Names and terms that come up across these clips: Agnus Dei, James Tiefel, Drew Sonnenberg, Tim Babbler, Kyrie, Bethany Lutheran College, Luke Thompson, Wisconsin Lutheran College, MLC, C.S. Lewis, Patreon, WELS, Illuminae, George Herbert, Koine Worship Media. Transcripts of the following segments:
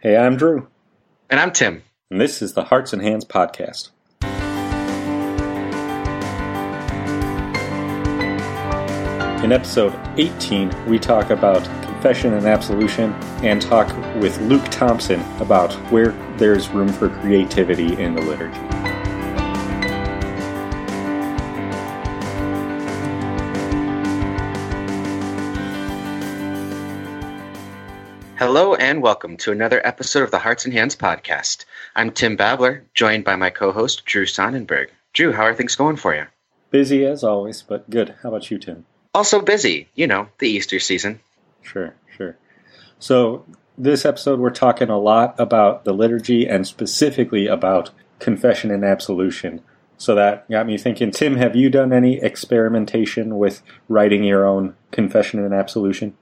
Hey, I'm Drew. And I'm Tim. And this is the Hearts and Hands Podcast. In episode 18, we talk about confession and absolution and talk with Luke Thompson about where there's room for creativity in the liturgy. Hello and welcome to another episode of the Hearts and Hands Podcast. I'm Tim Babbler, joined by my co-host, Drew Sonnenberg. Drew, how are things going for you? Busy as always, but good. How about you, Tim? Also busy, you know, the Easter season. Sure. So this episode we're talking a lot about the liturgy and specifically about confession and absolution. So that got me thinking, Tim, have you done any experimentation with writing your own confession and absolution?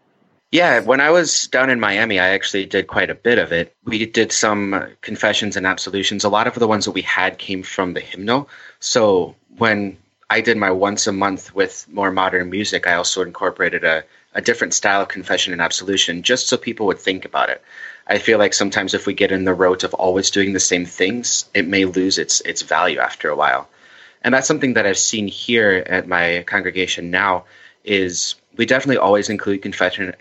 Yeah, when I was down in Miami, I actually did quite a bit of it. We did some confessions and absolutions. A lot of the ones that we had came from the hymnal. So when I did my once a month with more modern music, I also incorporated a different style of confession and absolution just so people would think about it. I feel like sometimes if we get in the rote of always doing the same things, it may lose its value after a while. And that's something that I've seen here at my congregation now is we definitely always include confession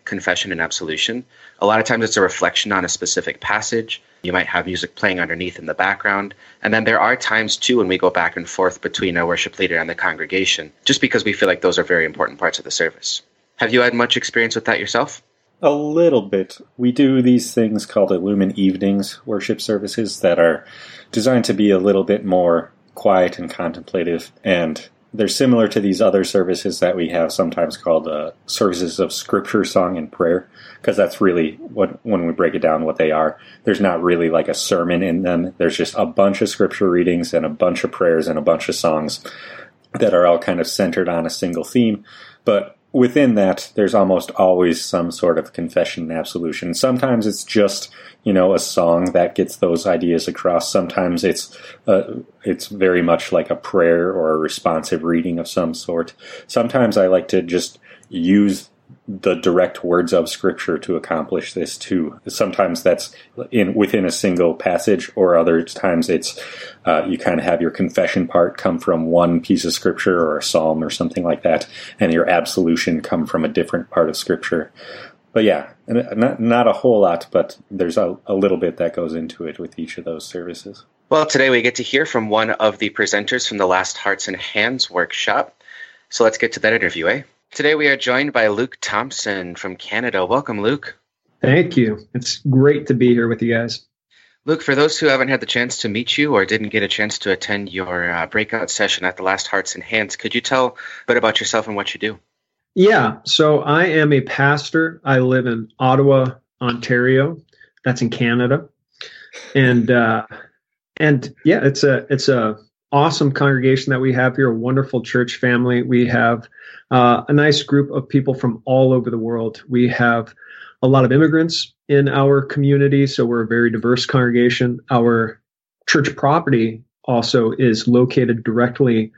and absolution. A lot of times it's a reflection on a specific passage. You might have music playing underneath in the background. And then there are times, too, when we go back and forth between our worship leader and the congregation, just because we feel like those are very important parts of the service. Have you had much experience with that yourself? A little bit. We do these things called Illuminae evenings worship services that are designed to be a little bit more quiet and contemplative, and they're similar to these other services that we have sometimes called services of scripture, song, and prayer, because that's really what, when we break it down, what they are. There's not really like a sermon in them. There's just a bunch of scripture readings and a bunch of prayers and a bunch of songs that are all kind of centered on a single theme. But within that, there's almost always some sort of confession and absolution. Sometimes it's just, you know, a song that gets those ideas across. Sometimes it's very much like a prayer or a responsive reading of some sort. Sometimes I like to just use the direct words of Scripture to accomplish this too. Sometimes that's within a single passage, or other times it's you kind of have your confession part come from one piece of Scripture or a psalm or something like that, and your absolution come from a different part of Scripture. But yeah, not a whole lot, but there's a little bit that goes into it with each of those services. Well, today we get to hear from one of the presenters from the last Hearts and Hands workshop. So let's get to that interview, eh? Today we are joined by Luke Thompson from Canada. Welcome, Luke. Thank you. It's great to be here with you guys. Luke, for those who haven't had the chance to meet you or didn't get a chance to attend your breakout session at the last Hearts and Hands, could you tell a bit about yourself and what you do? Yeah. So I am a pastor. I live in Ottawa, Ontario. That's in Canada. And yeah, it's a awesome congregation that we have here, a wonderful church family. We have a nice group of people from all over the world. We have a lot of immigrants in our community, so we're a very diverse congregation. Our church property also is located directly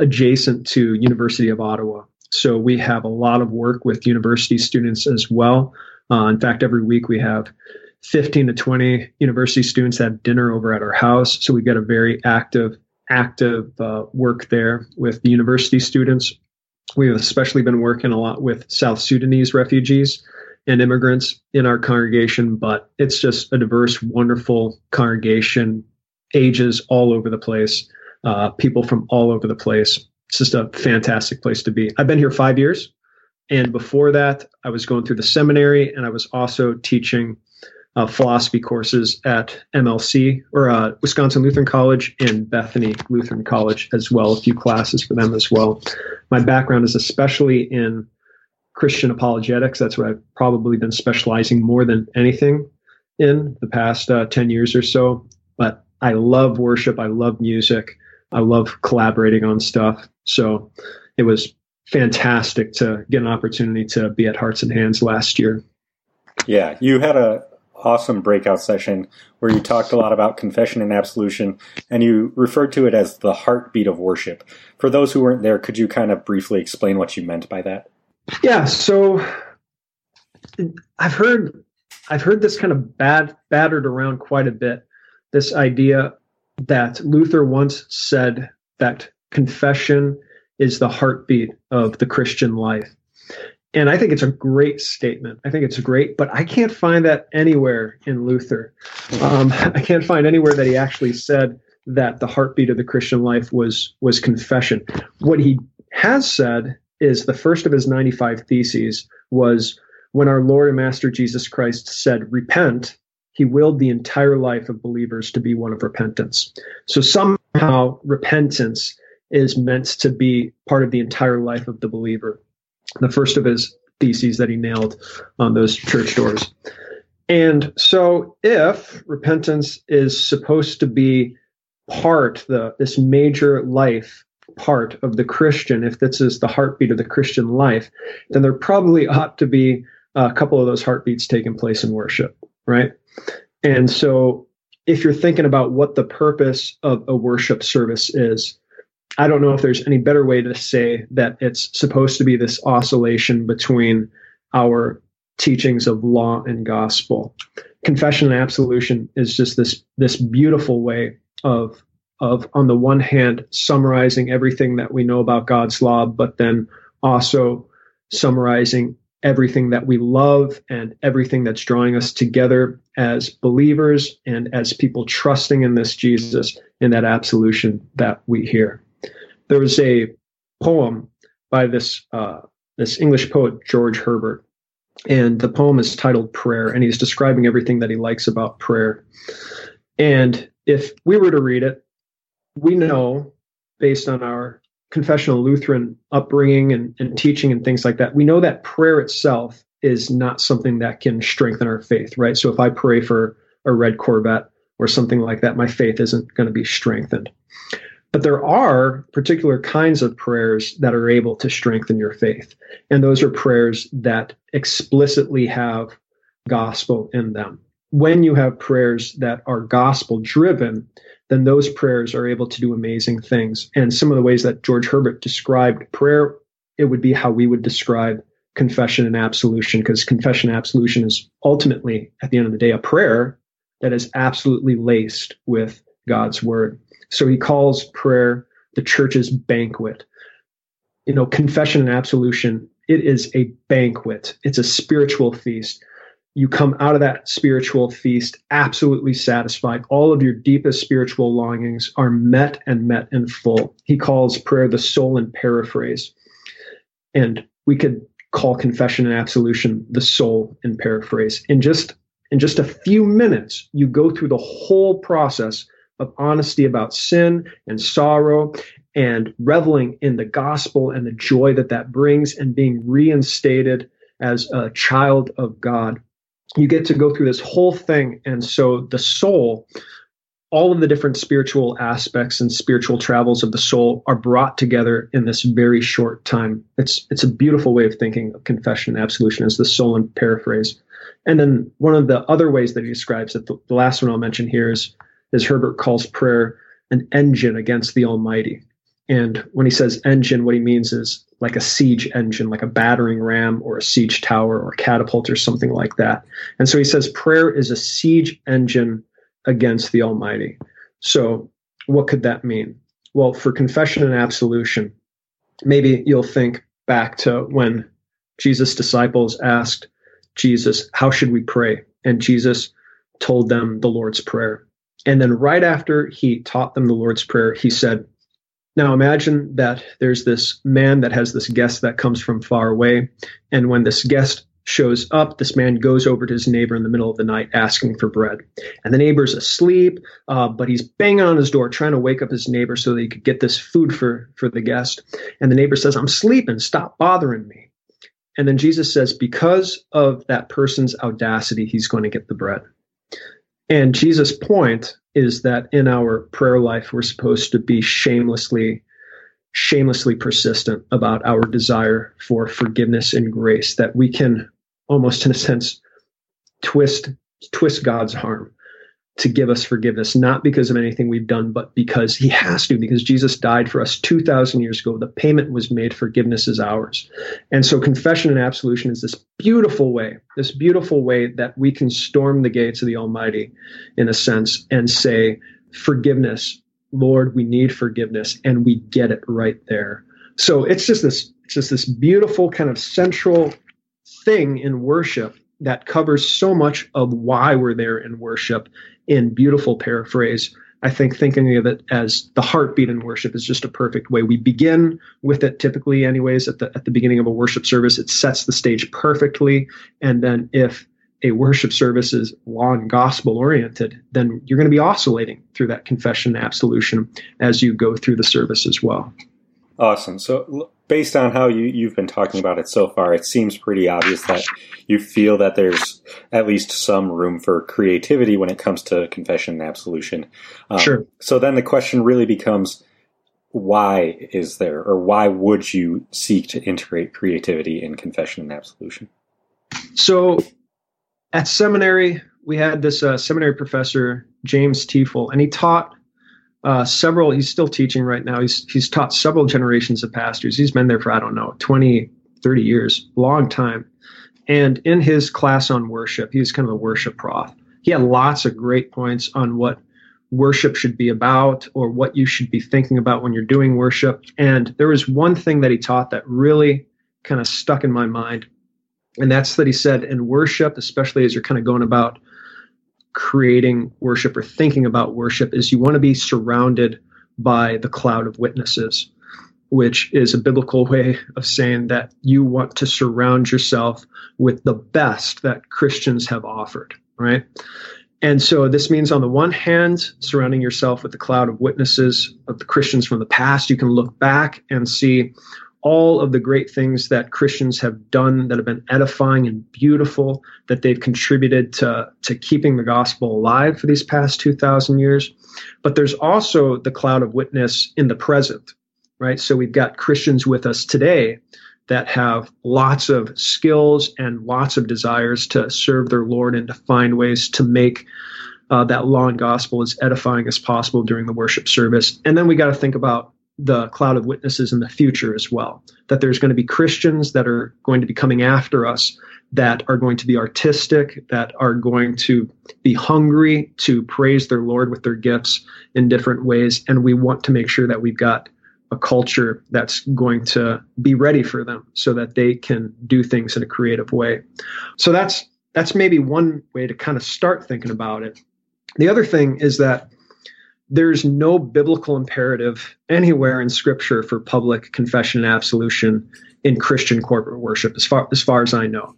adjacent to University of Ottawa. So we have a lot of work with university students as well. In fact, every week we have 15 to 20 university students have dinner over at our house. So we've got a very active work there with the university students. We've especially been working a lot with South Sudanese refugees and immigrants in our congregation, but it's just a diverse, wonderful congregation, ages all over the place, people from all over the place. It's just a fantastic place to be. I've been here 5 years. And before that, I was going through the seminary and I was also teaching philosophy courses at MLC or Wisconsin Lutheran College and Bethany Lutheran College as well, a few classes for them as well. My background is especially in Christian apologetics. That's what I've probably been specializing more than anything in the past 10 years or so. But I love worship. I love music. I love collaborating on stuff. So it was fantastic to get an opportunity to be at Hearts and Hands last year. Yeah, you had a awesome breakout session where you talked a lot about confession and absolution, and you referred to it as the heartbeat of worship. For those who weren't there, could you kind of briefly explain what you meant by that? Yeah, so I've heard I've heard this kind of battered around quite a bit, this idea that Luther once said that confession is the heartbeat of the Christian life. And I think it's a great statement. I think it's great, but I can't find that anywhere in Luther. I can't find anywhere that he actually said that the heartbeat of the Christian life was confession. What he has said is the first of his 95 theses was, when our Lord and Master Jesus Christ said, repent, he willed the entire life of believers to be one of repentance. So somehow repentance is meant to be part of the entire life of the believer. The first of his theses that he nailed on those church doors. And so if repentance is supposed to be part, this major life part of the Christian, if this is the heartbeat of the Christian life, then there probably ought to be a couple of those heartbeats taking place in worship, right? And so if you're thinking about what the purpose of a worship service is, I don't know if there's any better way to say that it's supposed to be this oscillation between our teachings of law and gospel. Confession and absolution is just this beautiful way of, on the one hand, summarizing everything that we know about God's law, but then also summarizing everything that we love and everything that's drawing us together as believers and as people trusting in this Jesus and that absolution that we hear. There was a poem by this English poet, George Herbert, and the poem is titled Prayer, and he's describing everything that he likes about prayer. And if we were to read it, we know, based on our confessional Lutheran upbringing and teaching and things like that, we know that prayer itself is not something that can strengthen our faith, right? So if I pray for a red Corvette or something like that, my faith isn't going to be strengthened. But there are particular kinds of prayers that are able to strengthen your faith. And those are prayers that explicitly have gospel in them. When you have prayers that are gospel driven, then those prayers are able to do amazing things. And some of the ways that George Herbert described prayer, it would be how we would describe confession and absolution, because confession and absolution is ultimately, at the end of the day, a prayer that is absolutely laced with God's word. So he calls prayer the church's banquet. You know, confession and absolution, it is a banquet. It's a spiritual feast. You come out of that spiritual feast absolutely satisfied. All of your deepest spiritual longings are met in full. He calls prayer the soul and paraphrase. And we could call confession and absolution the soul and paraphrase. In just a few minutes, you go through the whole process of honesty about sin and sorrow and reveling in the gospel and the joy that brings and being reinstated as a child of God. You get to go through this whole thing. And so the soul, all of the different spiritual aspects and spiritual travels of the soul are brought together in this very short time. It's a beautiful way of thinking of confession and absolution as the soul and paraphrase. And then one of the other ways that he describes it, the last one I'll mention here is Herbert calls prayer an engine against the Almighty. And when he says engine, what he means is like a siege engine, like a battering ram or a siege tower or a catapult or something like that. And so he says prayer is a siege engine against the Almighty. So what could that mean? Well, for confession and absolution, maybe you'll think back to when Jesus' disciples asked Jesus, how should we pray? And Jesus told them the Lord's Prayer. And then right after he taught them the Lord's Prayer, he said, now imagine that there's this man that has this guest that comes from far away. And when this guest shows up, this man goes over to his neighbor in the middle of the night asking for bread. And the neighbor's asleep, but he's banging on his door trying to wake up his neighbor so that he could get this food for the guest. And the neighbor says, I'm sleeping, stop bothering me. And then Jesus says, because of that person's audacity, he's going to get the bread. And Jesus' point is that in our prayer life, we're supposed to be shamelessly persistent about our desire for forgiveness and grace, that we can almost, in a sense, twist God's arm to give us forgiveness, not because of anything we've done, but because he has to, because Jesus died for us 2,000 years ago. The payment was made. Forgiveness is ours. And so confession and absolution is this beautiful way that we can storm the gates of the Almighty, in a sense, and say, forgiveness, Lord, we need forgiveness, and we get it right there. So it's just this beautiful kind of central thing in worship that covers so much of why we're there in worship, in beautiful paraphrase. I think thinking of it as the heartbeat in worship is just a perfect way. We begin with it typically anyways at the beginning of a worship service. It sets the stage perfectly. And then if a worship service is law and gospel oriented, then you're going to be oscillating through that confession and absolution as you go through the service as well. Awesome. So based on how you've been talking about it so far, it seems pretty obvious that you feel that there's at least some room for creativity when it comes to confession and absolution. Sure. So then the question really becomes, why is there, or why would you seek to integrate creativity in confession and absolution? So at seminary, we had this seminary professor, James Tiefel, and he taught several, he's still teaching right now. He's taught several generations of pastors. He's been there for, I don't know, 20, 30 years, long time. And in his class on worship, he was kind of a worship prof. He had lots of great points on what worship should be about or what you should be thinking about when you're doing worship. And there was one thing that he taught that really kind of stuck in my mind. And that's that he said in worship, especially as you're kind of going about creating worship or thinking about worship, is you want to be surrounded by the cloud of witnesses, which is a biblical way of saying that you want to surround yourself with the best that Christians have offered, right? And so this means on the one hand, surrounding yourself with the cloud of witnesses of the Christians from the past. You can look back and see all of the great things that Christians have done that have been edifying and beautiful, that they've contributed to keeping the gospel alive for these past 2,000 years. But there's also the cloud of witness in the present, right? So we've got Christians with us today that have lots of skills and lots of desires to serve their Lord and to find ways to make that law and gospel as edifying as possible during the worship service. And then we got to think about the cloud of witnesses in the future as well, that there's going to be Christians that are going to be coming after us, that are going to be artistic, that are going to be hungry to praise their Lord with their gifts in different ways. And we want to make sure that we've got a culture that's going to be ready for them so that they can do things in a creative way. So that's maybe one way to kind of start thinking about it. The other thing is that there's no biblical imperative anywhere in Scripture for public confession and absolution in Christian corporate worship, as far as I know.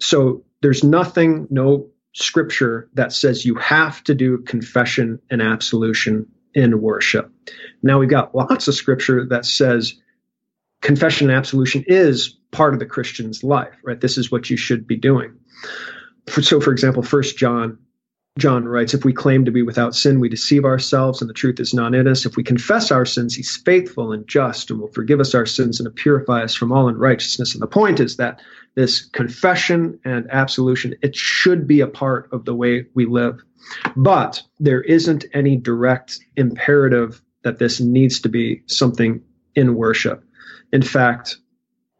So there's nothing, no Scripture that says you have to do confession and absolution in worship. Now, we've got lots of Scripture that says confession and absolution is part of the Christian's life, right? This is what you should be doing. So, for example, 1 John writes, if we claim to be without sin, we deceive ourselves and the truth is not in us. If we confess our sins, he's faithful and just and will forgive us our sins and purify us from all unrighteousness. And the point is that this confession and absolution, it should be a part of the way we live. But there isn't any direct imperative that this needs to be something in worship. In fact,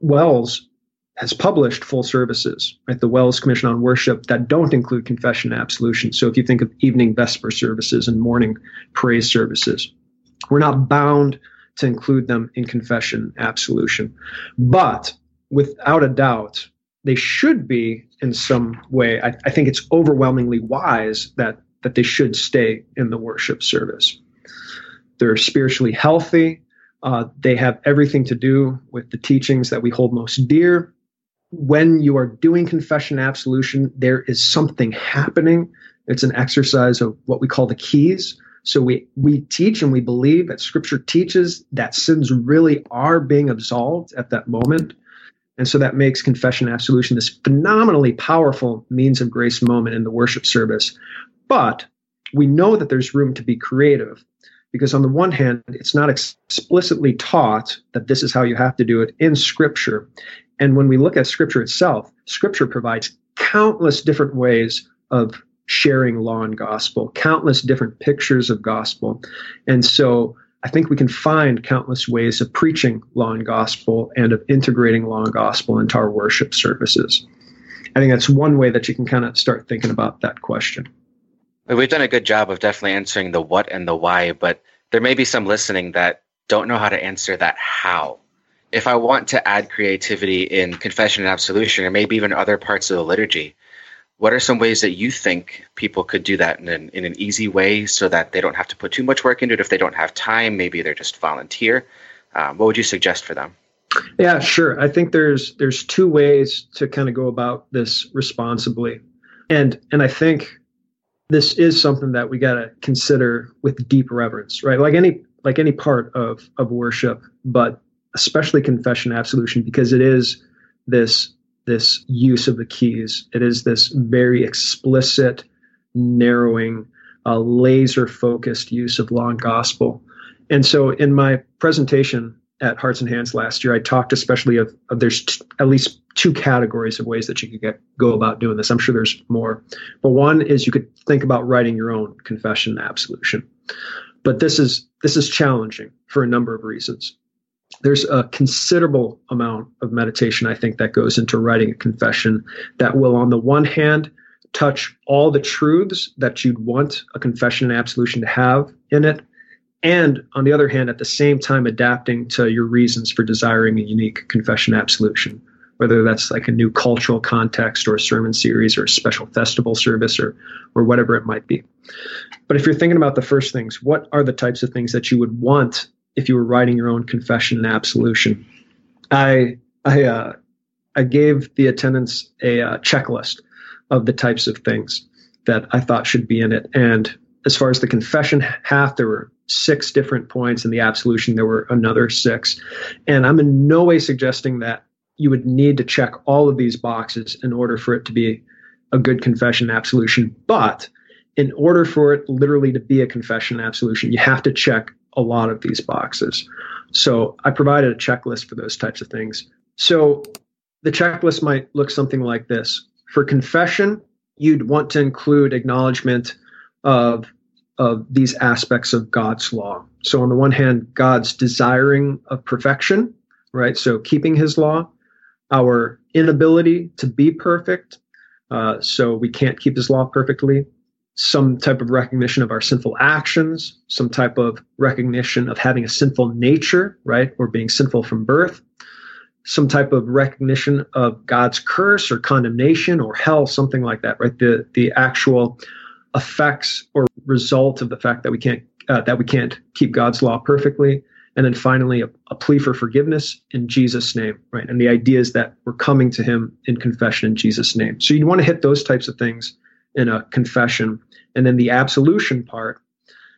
WELS has published full services, right? The WELS Commission on Worship, that don't include confession and absolution. So if you think of evening Vesper services and morning praise services, we're not bound to include them in confession and absolution. But without a doubt, they should be in some way. I think it's overwhelmingly wise that they should stay in the worship service. They're spiritually healthy. They have everything to do with the teachings that we hold most dear. When you are doing confession and absolution, there is something happening. It's an exercise of what we call the keys. So we teach and we believe that Scripture teaches that sins really are being absolved at that moment. And so that makes confession and absolution this phenomenally powerful means of grace moment in the worship service. But we know that there's room to be creative, because on the one hand, it's not explicitly taught that this is how you have to do it in Scripture. And when we look at Scripture itself, Scripture provides countless different ways of sharing law and gospel, countless different pictures of gospel. And so I think we can find countless ways of preaching law and gospel and of integrating law and gospel into our worship services. I think that's one way that you can kind of start thinking about that question. We've done a good job of definitely answering the what and the why, but there may be some listening that don't know how to answer that how. If I want to add creativity in confession and absolution, or maybe even other parts of the liturgy, what are some ways that you think people could do that in an easy way so that they don't have to put too much work into it? If they don't have time, maybe they're just volunteer. What would you suggest for them? Yeah, sure. I think there's two ways to kind of go about this responsibly. And I think this is something that we got to consider with deep reverence, right? Like any part of worship, but especially confession and absolution, because it is this use of the keys. It is this very explicit, narrowing, laser-focused use of law and gospel. And so in my presentation at Hearts and Hands last year, I talked especially of there's at least two categories of ways that you could go about doing this. I'm sure there's more. But one is you could think about writing your own confession and absolution. But this is challenging for a number of reasons. There's a considerable amount of meditation, I think, that goes into writing a confession that will, on the one hand, touch all the truths that you'd want a confession and absolution to have in it, and, on the other hand, at the same time, adapting to your reasons for desiring a unique confession and absolution, whether that's like a new cultural context or a sermon series or a special festival service or whatever it might be. But if you're thinking about the first things, what are the types of things that you would want if you were writing your own confession and absolution? I gave the attendants a checklist of the types of things that I thought should be in it. And as far as the confession half, there were 6 different points, and the absolution, there were another 6. And I'm in no way suggesting that you would need to check all of these boxes in order for it to be a good confession and absolution. But in order for it literally to be a confession and absolution, you have to check a lot of these boxes. So I provided a checklist for those types of things. So the checklist might look something like this. For confession, you'd want to include acknowledgement of these aspects of God's law. So on the one hand, God's desiring of perfection, right? So keeping his law, our inability to be perfect. So we can't keep his law perfectly. Some type of recognition of our sinful actions, some type of recognition of having a sinful nature, right, or being sinful from birth, some type of recognition of God's curse or condemnation or hell, something like that, right? The actual effects or result of the fact that we can't keep God's law perfectly, and then finally a plea for forgiveness in Jesus' name, right? And the idea is that we're coming to Him in confession in Jesus' name. So you want to hit those types of things in a confession. And then the absolution part,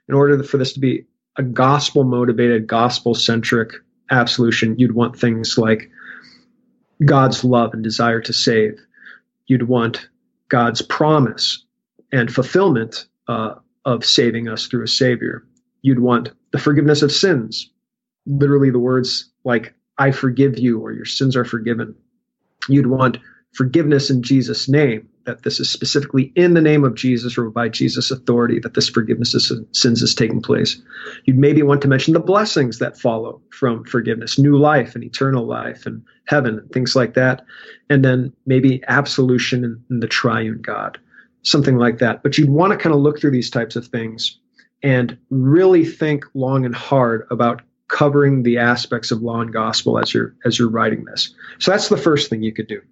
in order for this to be a gospel-motivated, gospel-centric absolution, you'd want things like God's love and desire to save. You'd want God's promise and fulfillment of saving us through a Savior. You'd want the forgiveness of sins, literally the words like, I forgive you, or your sins are forgiven. You'd want forgiveness in Jesus' name, that this is specifically in the name of Jesus or by Jesus' authority that this forgiveness of sins is taking place. You'd maybe want to mention the blessings that follow from forgiveness, new life and eternal life and heaven and things like that. And then maybe absolution in the triune God, something like that. But you'd want to kind of look through these types of things and really think long and hard about covering the aspects of law and gospel as you're writing this. So that's the first thing you could do.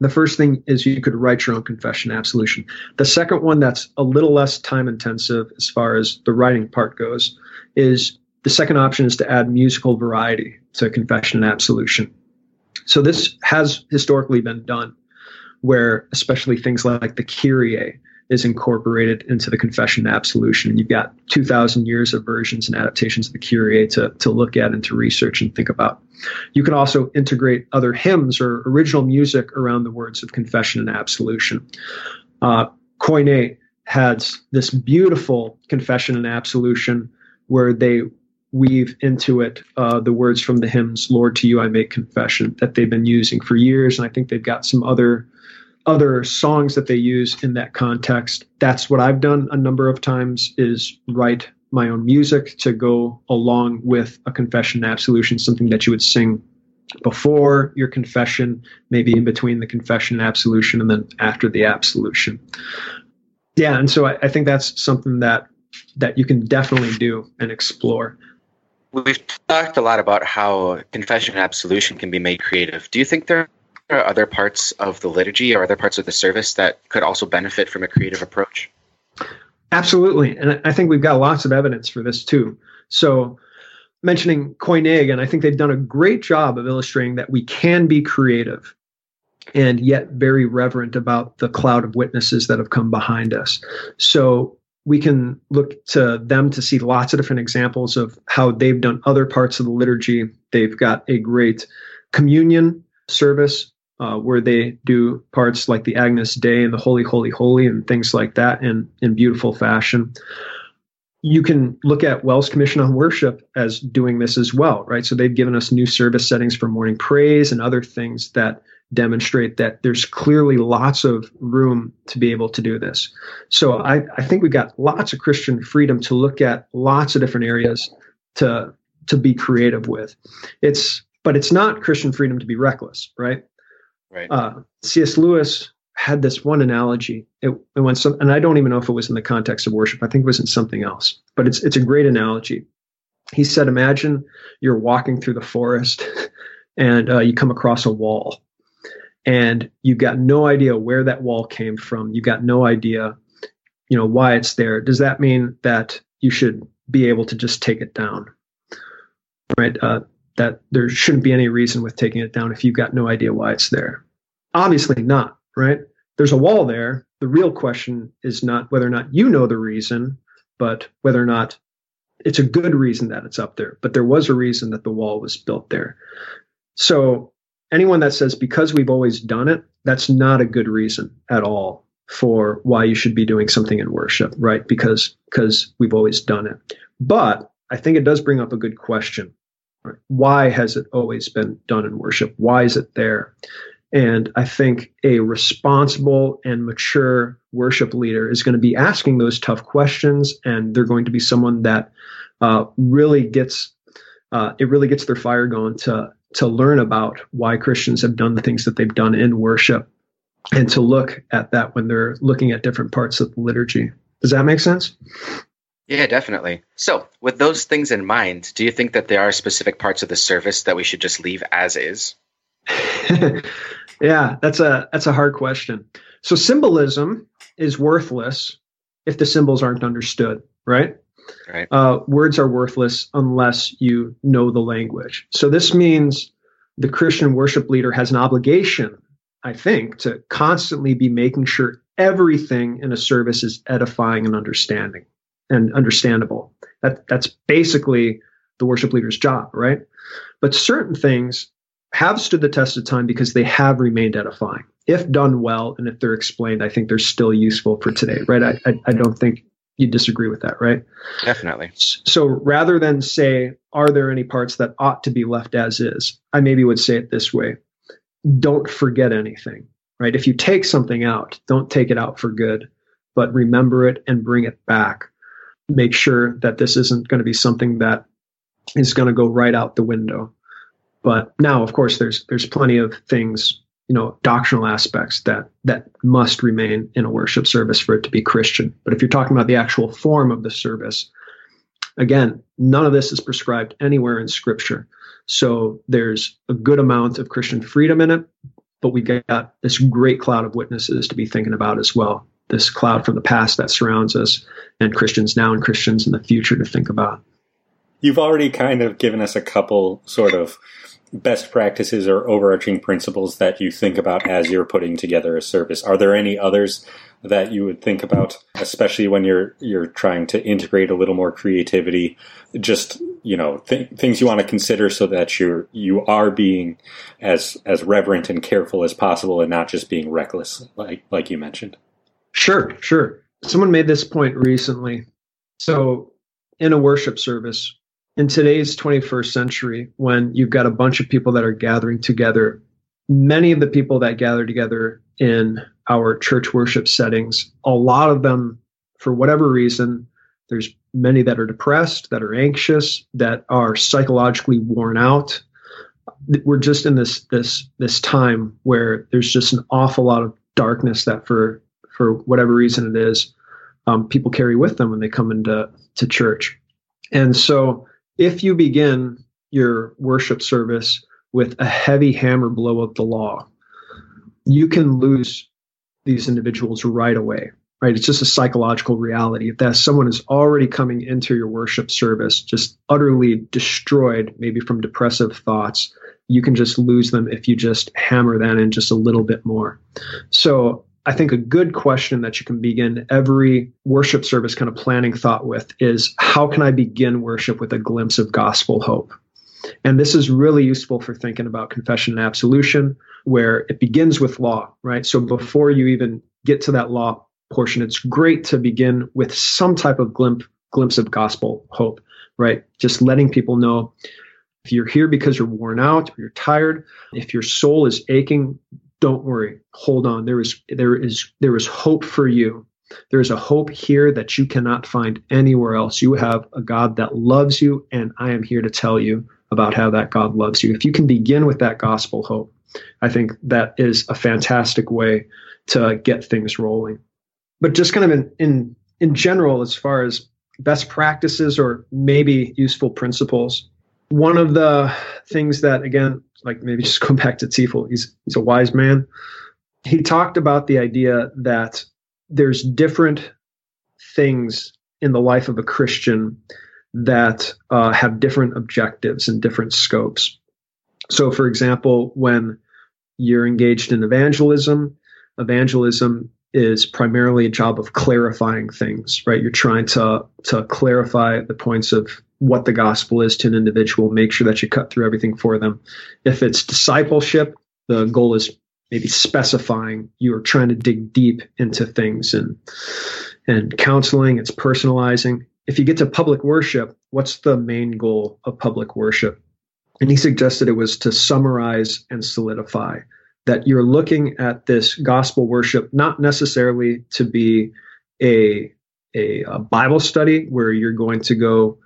The first thing is you could write your own confession and absolution. The second one that's a little less time intensive as far as the writing part goes is the second option is to add musical variety to confession and absolution. So this has historically been done where especially things like the Kyrie is incorporated into the confession and absolution. You've got 2,000 years of versions and adaptations of the Kyrie to look at and to research and think about. You can also integrate other hymns or original music around the words of confession and absolution. Koine has this beautiful confession and absolution where they weave into it the words from the hymns, Lord, to you I make confession, that they've been using for years. And I think they've got some other other songs that they use in that context. That's what I've done a number of times, is write my own music to go along with a confession and absolution, something that you would sing before your confession, maybe in between the confession and absolution, and then after the absolution. Yeah, and so I think that's something that you can definitely do and explore. We've talked a lot about how confession and absolution can be made creative. Do you think there are other parts of the liturgy or other parts of the service that could also benefit from a creative approach? Absolutely. And I think we've got lots of evidence for this too. So mentioning Koine again, I think they've done a great job of illustrating that we can be creative and yet very reverent about the cloud of witnesses that have come behind us. So we can look to them to see lots of different examples of how they've done other parts of the liturgy. They've got a great communion service where they do parts like the Agnus Dei and the Holy, Holy, Holy and things like that in beautiful fashion. You can look at WELS Commission on Worship as doing this as well, right? So they've given us new service settings for morning praise and other things that demonstrate that there's clearly lots of room to be able to do this. So I think we've got lots of Christian freedom to look at lots of different areas to be creative with. But it's not Christian freedom to be reckless, right? Right. C.S. Lewis had this one analogy, and I don't even know if it was in the context of worship. I think it was in something else, but it's a great analogy. He said, imagine you're walking through the forest and you come across a wall. And you've got no idea where that wall came from. You've got no idea, why it's there. Does that mean that you should be able to just take it down, right? That there shouldn't be any reason with taking it down if you've got no idea why it's there. Obviously not, right? There's a wall there. The real question is not whether or not you know the reason, but whether or not it's a good reason that it's up there. But there was a reason that the wall was built there. So anyone that says, because we've always done it, that's not a good reason at all for why you should be doing something in worship, right? Because we've always done it. But I think it does bring up a good question. Right? Why has it always been done in worship? Why is it there? And I think a responsible and mature worship leader is going to be asking those tough questions, and they're going to be someone that really gets their fire going to learn about why Christians have done the things that they've done in worship, and to look at that when they're looking at different parts of the liturgy. Does that make sense? Yeah, definitely. So with those things in mind, do you think that there are specific parts of the service that we should just leave as is? Yeah, that's a hard question. So symbolism is worthless if the symbols aren't understood, right? Right. Words are worthless unless you know the language. So this means the Christian worship leader has an obligation, I think, to constantly be making sure everything in a service is edifying and understanding and understandable. That's basically the worship leader's job, right? But certain things have stood the test of time because they have remained edifying. If done well and if they're explained, I think they're still useful for today, right? I don't think you disagree with that, right? Definitely. So rather than say, are there any parts that ought to be left as is? I maybe would say it this way. Don't forget anything, right? If you take something out, don't take it out for good, but remember it and bring it back. Make sure that this isn't going to be something that is going to go right out the window. But now, of course, there's plenty of things, doctrinal aspects that must remain in a worship service for it to be Christian. But if you're talking about the actual form of the service, again, none of this is prescribed anywhere in Scripture. So there's a good amount of Christian freedom in it, but we got this great cloud of witnesses to be thinking about as well. This cloud from the past that surrounds us, and Christians now and Christians in the future to think about. You've already kind of given us a couple sort of best practices or overarching principles that you think about as you're putting together a service. Are there any others that you would think about, especially when you're trying to integrate a little more creativity, just, things you want to consider so that you are being as reverent and careful as possible and not just being reckless, like you mentioned? Sure. Someone made this point recently. So in a worship service, in today's 21st century, when you've got a bunch of people that are gathering together, many of the people that gather together in our church worship settings, a lot of them, for whatever reason, there's many that are depressed, that are anxious, that are psychologically worn out. We're just in this time where there's just an awful lot of darkness that for whatever reason it is, people carry with them when they come to church. And so if you begin your worship service with a heavy hammer blow of the law, you can lose these individuals right away. Right? It's just a psychological reality. If that someone is already coming into your worship service just utterly destroyed, maybe from depressive thoughts, you can just lose them if you just hammer that in just a little bit more. So I think a good question that you can begin every worship service kind of planning thought with is, how can I begin worship with a glimpse of gospel hope? And this is really useful for thinking about confession and absolution, where it begins with law, right? So before you even get to that law portion, it's great to begin with some type of glimpse of gospel hope, right? Just letting people know, if you're here because you're worn out, or you're tired, if your soul is aching, don't worry, hold on. There is hope for you. There is a hope here that you cannot find anywhere else. You have a God that loves you, and I am here to tell you about how that God loves you. If you can begin with that gospel hope, I think that is a fantastic way to get things rolling. But just kind of in general, as far as best practices or maybe useful principles, one of the things that, again, like maybe just go back to Tiefel, he's a wise man. He talked about the idea that there's different things in the life of a Christian that have different objectives and different scopes. So, for example, when you're engaged in evangelism is primarily a job of clarifying things, right? You're trying to clarify the points of what the gospel is to an individual, make sure that you cut through everything for them. If it's discipleship, the goal is maybe specifying. You are trying to dig deep into things, and counseling, it's personalizing. If you get to public worship, what's the main goal of public worship? And he suggested it was to summarize and solidify, that you're looking at this gospel worship not necessarily to be a Bible study where you're going to go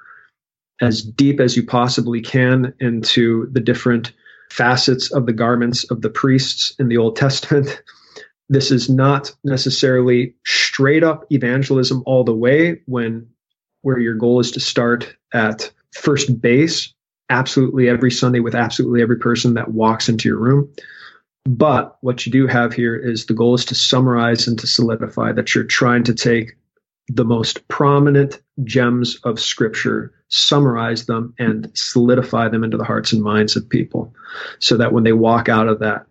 as deep as you possibly can into the different facets of the garments of the priests in the Old Testament. This is not necessarily straight up evangelism all the way, where your goal is to start at first base absolutely every Sunday with absolutely every person that walks into your room. But what you do have here is the goal is to summarize and to solidify, that you're trying to take the most prominent gems of Scripture, summarize them, and solidify them into the hearts and minds of people, so that when they walk out of that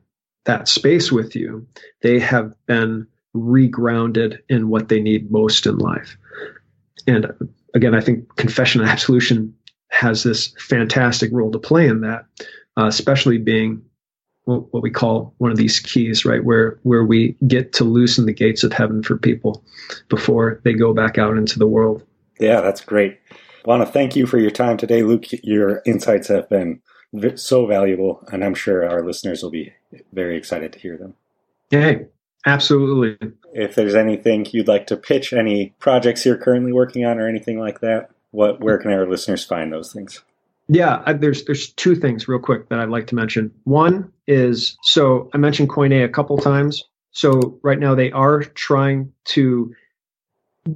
space with you, they have been regrounded in what they need most in life. And again, I think confession and absolution has this fantastic role to play in that, especially being what we call one of these keys, right? Where we get to loosen the gates of heaven for people before they go back out into the world. Yeah, that's great. I want to thank you for your time today, Luke. Your insights have been so valuable, and I'm sure our listeners will be very excited to hear them. Hey, absolutely. If there's anything you'd like to pitch, any projects you're currently working on or anything like that, where can our listeners find those things? Yeah, there's two things real quick that I'd like to mention. One is, so I mentioned Koine a couple times. So right now they are trying to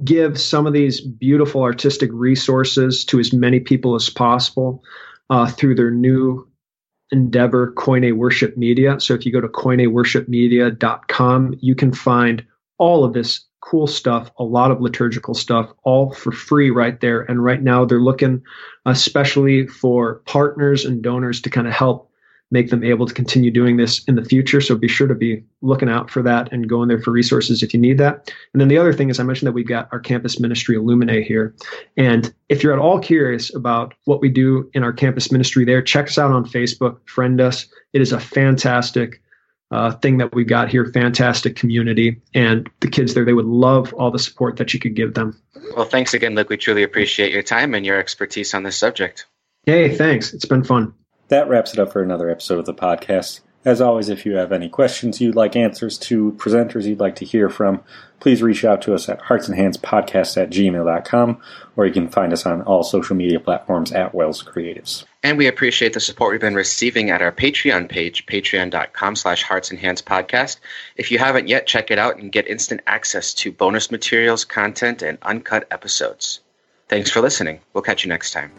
give some of these beautiful artistic resources to as many people as possible through their new endeavor, Koine Worship Media. So if you go to koineworshipmedia.com, you can find all of this cool stuff, a lot of liturgical stuff, all for free right there. And right now they're looking especially for partners and donors to kind of help make them able to continue doing this in the future. So be sure to be looking out for that and going there for resources if you need that. And then the other thing is, I mentioned that we've got our campus ministry Illuminae here. And if you're at all curious about what we do in our campus ministry there, check us out on Facebook, friend us. It is a fantastic thing that we've got here, fantastic community, and the kids there, they would love all the support that you could give them. Well, thanks again, Luke. We truly appreciate your time and your expertise on this subject. Hey, thanks. It's been fun. That wraps it up for another episode of the podcast. As always, if you have any questions you'd like answers to, presenters you'd like to hear from, please reach out to us at heartsandhandspodcast@gmail.com, or you can find us on all social media platforms at WELS Creatives. And we appreciate the support we've been receiving at our Patreon page, patreon.com/heartsandhandspodcast. If you haven't yet, check it out and get instant access to bonus materials, content, and uncut episodes. Thanks for listening. We'll catch you next time.